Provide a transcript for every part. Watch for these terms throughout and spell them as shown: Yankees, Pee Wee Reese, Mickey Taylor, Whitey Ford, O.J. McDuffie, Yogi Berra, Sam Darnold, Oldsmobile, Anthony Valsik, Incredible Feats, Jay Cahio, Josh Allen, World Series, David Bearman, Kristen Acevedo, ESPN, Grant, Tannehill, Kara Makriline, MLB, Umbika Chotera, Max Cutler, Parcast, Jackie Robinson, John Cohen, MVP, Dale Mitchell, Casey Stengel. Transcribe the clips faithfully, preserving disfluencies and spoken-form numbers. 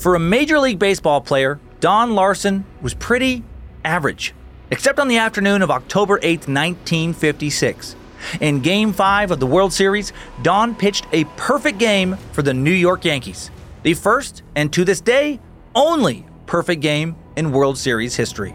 For a Major League Baseball player, Don Larsen was pretty average, except on the afternoon of October eighth, nineteen fifty-six. In Game five of the World Series, Don pitched a perfect game for the New York Yankees, the first and to this day only perfect game in World Series history.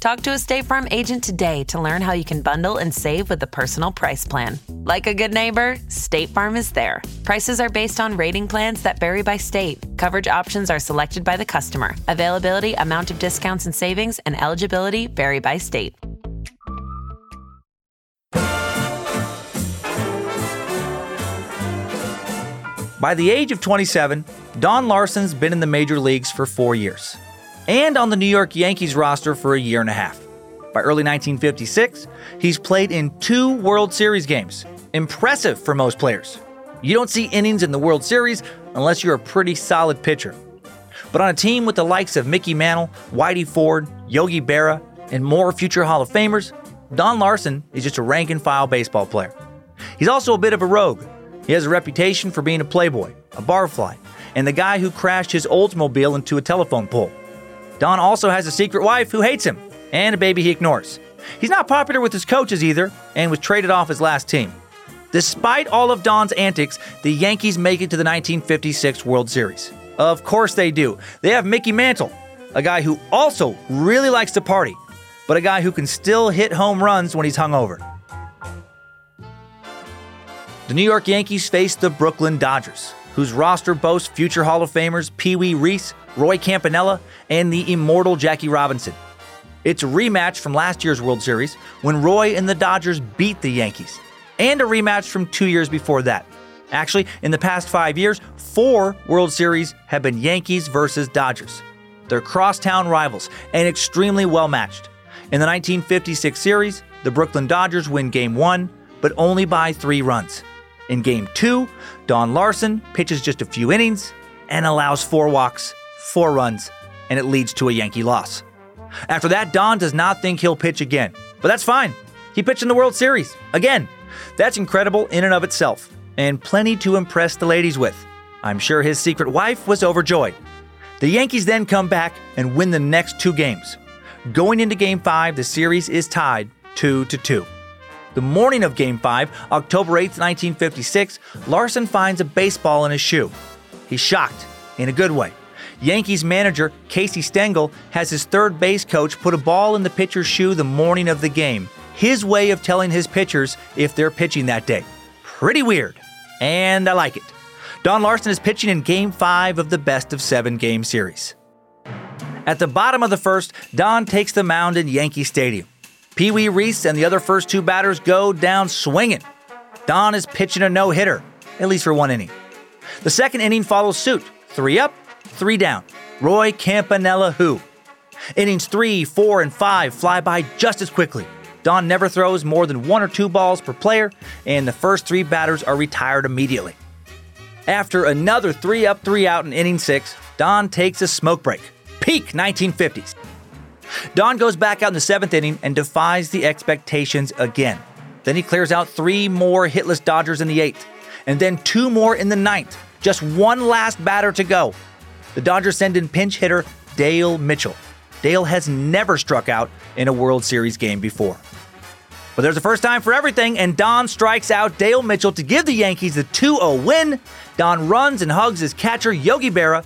Talk to a State Farm agent today to learn how you can bundle and save with the Personal Price Plan. Like a good neighbor, State Farm is there. Prices are based on rating plans that vary by state. Coverage options are selected by the customer. Availability, amount of discounts and savings, and eligibility vary by state. By the age of twenty-seven, Don Larsen's been in the major leagues for four years. And on the New York Yankees roster for a year and a half. By early nineteen fifty-six, he's played in two World Series games. Impressive for most players. You don't see innings in the World Series unless you're a pretty solid pitcher. But on a team with the likes of Mickey Mantle, Whitey Ford, Yogi Berra, and more future Hall of Famers, Don Larsen is just a rank-and-file baseball player. He's also a bit of a rogue. He has a reputation for being a playboy, a barfly, and the guy who crashed his Oldsmobile into a telephone pole. Don also has a secret wife who hates him, and a baby he ignores. He's not popular with his coaches either, and was traded off his last team. Despite all of Don's antics, the Yankees make it to the nineteen fifty-six World Series. Of course they do. They have Mickey Mantle, a guy who also really likes to party, but a guy who can still hit home runs when he's hungover. The New York Yankees face the Brooklyn Dodgers, whose roster boasts future Hall of Famers Pee Wee Reese, Roy Campanella, and the immortal Jackie Robinson. It's a rematch from last year's World Series when Roy and the Dodgers beat the Yankees, and a rematch from two years before that. Actually, in the past five years, four World Series have been Yankees versus Dodgers. They're crosstown rivals and extremely well-matched. In the nineteen fifty-six series, the Brooklyn Dodgers win Game one, but only by three runs. In Game two, Don Larsen pitches just a few innings and allows four walks, four runs, and it leads to a Yankee loss. After that, Don does not think he'll pitch again, but that's fine. He pitched in the World Series again. That's incredible in and of itself, and plenty to impress the ladies with. I'm sure his secret wife was overjoyed. The Yankees then come back and win the next two games. Going into Game five, the series is tied two to two. The morning of Game five, October eighth, nineteen fifty-six, Larsen finds a baseball in his shoe. He's shocked, in a good way. Yankees manager Casey Stengel has his third base coach put a ball in the pitcher's shoe the morning of the game, his way of telling his pitchers if they're pitching that day. Pretty weird, and I like it. Don Larsen is pitching in Game five of the best-of-seven game series. At the bottom of the first, Don takes the mound in Yankee Stadium. Pee Wee Reese and the other first two batters go down swinging. Don is pitching a no-hitter, at least for one inning. The second inning follows suit. Three up, three down. Roy Campanella who? Innings three, four, and five fly by just as quickly. Don never throws more than one or two balls per player, and the first three batters are retired immediately. After another three up, three out in inning six, Don takes a smoke break. Peak nineteen fifties. Don goes back out in the seventh inning and defies the expectations again. Then he clears out three more hitless Dodgers in the eighth, and then two more in the ninth. Just one last batter to go. The Dodgers send in pinch hitter Dale Mitchell. Dale has never struck out in a World Series game before. But there's a first time for everything, and Don strikes out Dale Mitchell to give the Yankees the two oh win. Don runs and hugs his catcher, Yogi Berra.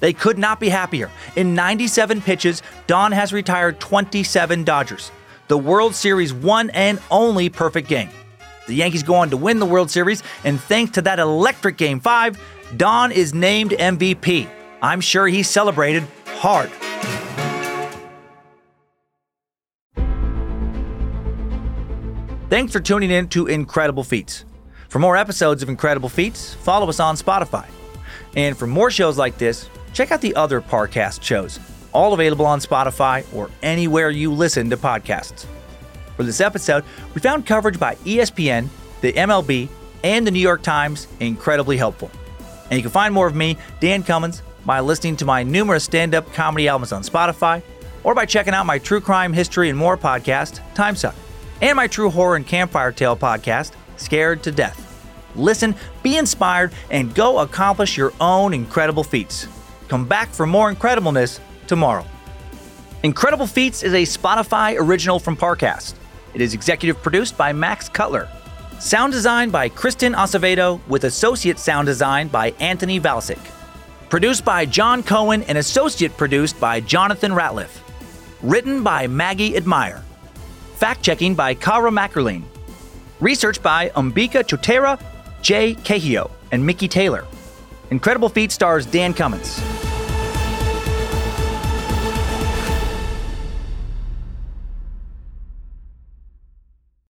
They could not be happier. In ninety-seven pitches, Don has retired twenty-seven Dodgers. The World Series' one and only perfect game. The Yankees go on to win the World Series, and thanks to that electric Game five, Don is named M V P. I'm sure he celebrated hard. Thanks for tuning in to Incredible Feats. For more episodes of Incredible Feats, follow us on Spotify. And for more shows like this, check out the other Parcast shows, all available on Spotify or anywhere you listen to podcasts. For this episode, we found coverage by E S P N, the M L B, and the New York Times incredibly helpful. And you can find more of me, Dan Cummins, by listening to my numerous stand-up comedy albums on Spotify, or by checking out my True Crime History and More podcast, Time Suck, and my True Horror and Campfire Tale podcast, Scared to Death. Listen, be inspired, and go accomplish your own incredible feats. Come back for more incredibleness tomorrow. Incredible Feats is a Spotify original from Parcast. It is executive produced by Max Cutler. Sound design by Kristen Acevedo with associate sound design by Anthony Valsik. Produced by John Cohen and associate produced by Jonathan Ratliff. Written by Maggie Admire. Fact-checking by Kara Makriline. Research by Umbika Chotera, Jay Cahio, and Mickey Taylor. Incredible Feats stars Dan Cummins.